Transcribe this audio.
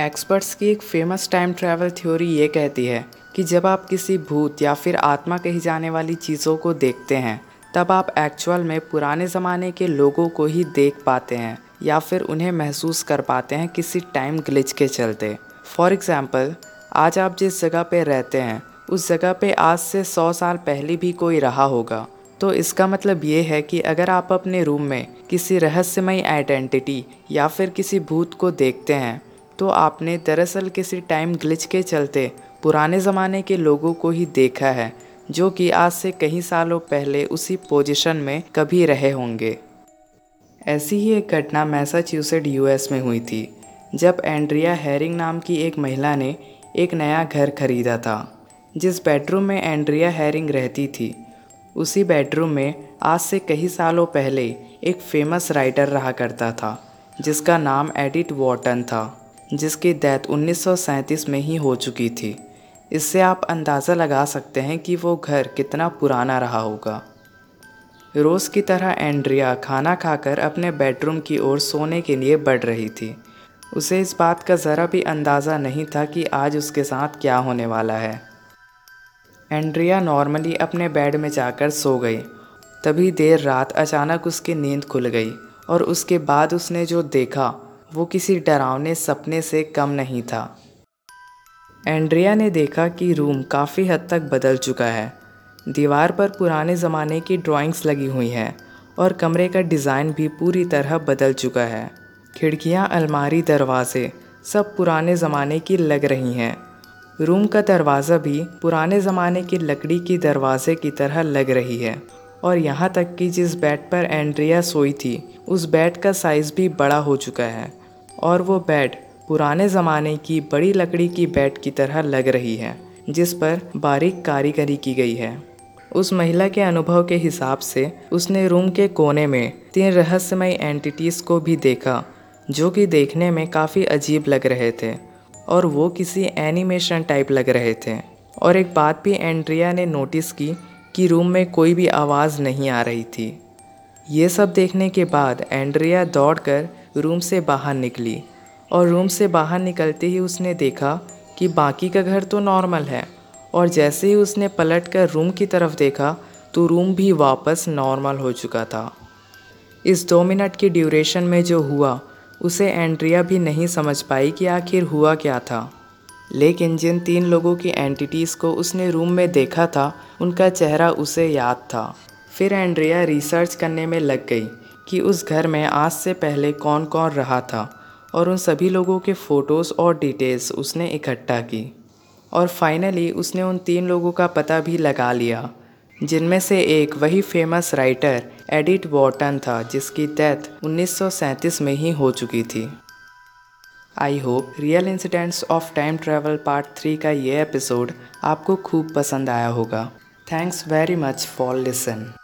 Experts की एक famous time travel theory ये कहती है कि जब आप किसी भूत या फिर आत्मा कही जाने वाली चीज़ों को देखते हैं तब आप एक्चुअल में पुराने ज़माने के लोगों को ही देख पाते हैं या फिर उन्हें महसूस कर पाते हैं किसी टाइम ग्लिच के चलते। फॉर एग्ज़ाम्पल, आज आप जिस जगह पे रहते हैं उस जगह पे आज से 100 साल पहले भी कोई रहा होगा, तो इसका मतलब ये है कि अगर आप अपने रूम में किसी रहस्यमय आइडेंटिटी या फिर किसी भूत को देखते हैं तो आपने दरअसल किसी टाइम ग्लिच के चलते पुराने ज़माने के लोगों को ही देखा है जो कि आज से कई सालों पहले उसी पोजीशन में कभी रहे होंगे। ऐसी ही एक घटना मैसाचुसेट्स यूएस में हुई थी जब एंड्रिया हेरिंग नाम की एक महिला ने एक नया घर खरीदा था। जिस बेडरूम में एंड्रिया हेरिंग रहती थी उसी बेडरूम में आज से कई सालों पहले एक फेमस राइटर रहा करता था जिसका नाम एडिथ वॉर्टन था, जिसकी डेथ 1937 में ही हो चुकी थी। इससे आप अंदाज़ा लगा सकते हैं कि वो घर कितना पुराना रहा होगा। रोज़ की तरह एंड्रिया खाना खाकर अपने बेडरूम की ओर सोने के लिए बढ़ रही थी। उसे इस बात का ज़रा भी अंदाज़ा नहीं था कि आज उसके साथ क्या होने वाला है। एंड्रिया नॉर्मली अपने बेड में जाकर सो गई, तभी देर रात अचानक उसकी नींद खुल गई और उसके बाद उसने जो देखा वो किसी डरावने सपने से कम नहीं था। एंड्रिया ने देखा कि रूम काफ़ी हद तक बदल चुका है। दीवार पर पुराने ज़माने की ड्राइंग्स लगी हुई हैं और कमरे का डिज़ाइन भी पूरी तरह बदल चुका है। खिड़कियां, अलमारी, दरवाजे सब पुराने ज़माने की लग रही हैं। रूम का दरवाज़ा भी पुराने ज़माने की लकड़ी की दरवाजे की तरह लग रही है और यहाँ तक कि जिस बेड पर एंड्रिया सोई थी उस बेड का साइज़ भी बड़ा हो चुका है और वो बेड पुराने ज़माने की बड़ी लकड़ी की बेड की तरह लग रही है जिस पर बारीक कारीगरी की गई है। उस महिला के अनुभव के हिसाब से उसने रूम के कोने में 3 रहस्यमय एंटिटीज़ को भी देखा जो कि देखने में काफ़ी अजीब लग रहे थे और वो किसी एनिमेशन टाइप लग रहे थे। और एक बात भी एंड्रिया ने नोटिस की कि रूम में कोई भी आवाज़ नहीं आ रही थी। ये सब देखने के बाद एंड्रिया दौड़कर रूम से बाहर निकली और रूम से बाहर निकलते ही उसने देखा कि बाकी का घर तो नॉर्मल है और जैसे ही उसने पलटकर रूम की तरफ देखा तो रूम भी वापस नॉर्मल हो चुका था। इस 2 मिनट की ड्यूरेशन में जो हुआ उसे एंड्रिया भी नहीं समझ पाई कि आखिर हुआ क्या था, लेकिन जिन 3 लोगों की एंटिटीज़ को उसने रूम में देखा था उनका चेहरा उसे याद था। फिर एंड्रिया रिसर्च करने में लग गई कि उस घर में आज से पहले कौन कौन रहा था और उन सभी लोगों के फ़ोटोज़ और डिटेल्स उसने इकट्ठा की और फाइनली उसने उन 3 लोगों का पता भी लगा लिया, जिनमें से एक वही फेमस राइटर एडिथ वॉर्टन था जिसकी डेथ 1937 में ही हो चुकी थी। I hope real incidents of time travel part 3 का ये एपिसोड आपको खूब पसंद आया होगा। Thanks very much for listen.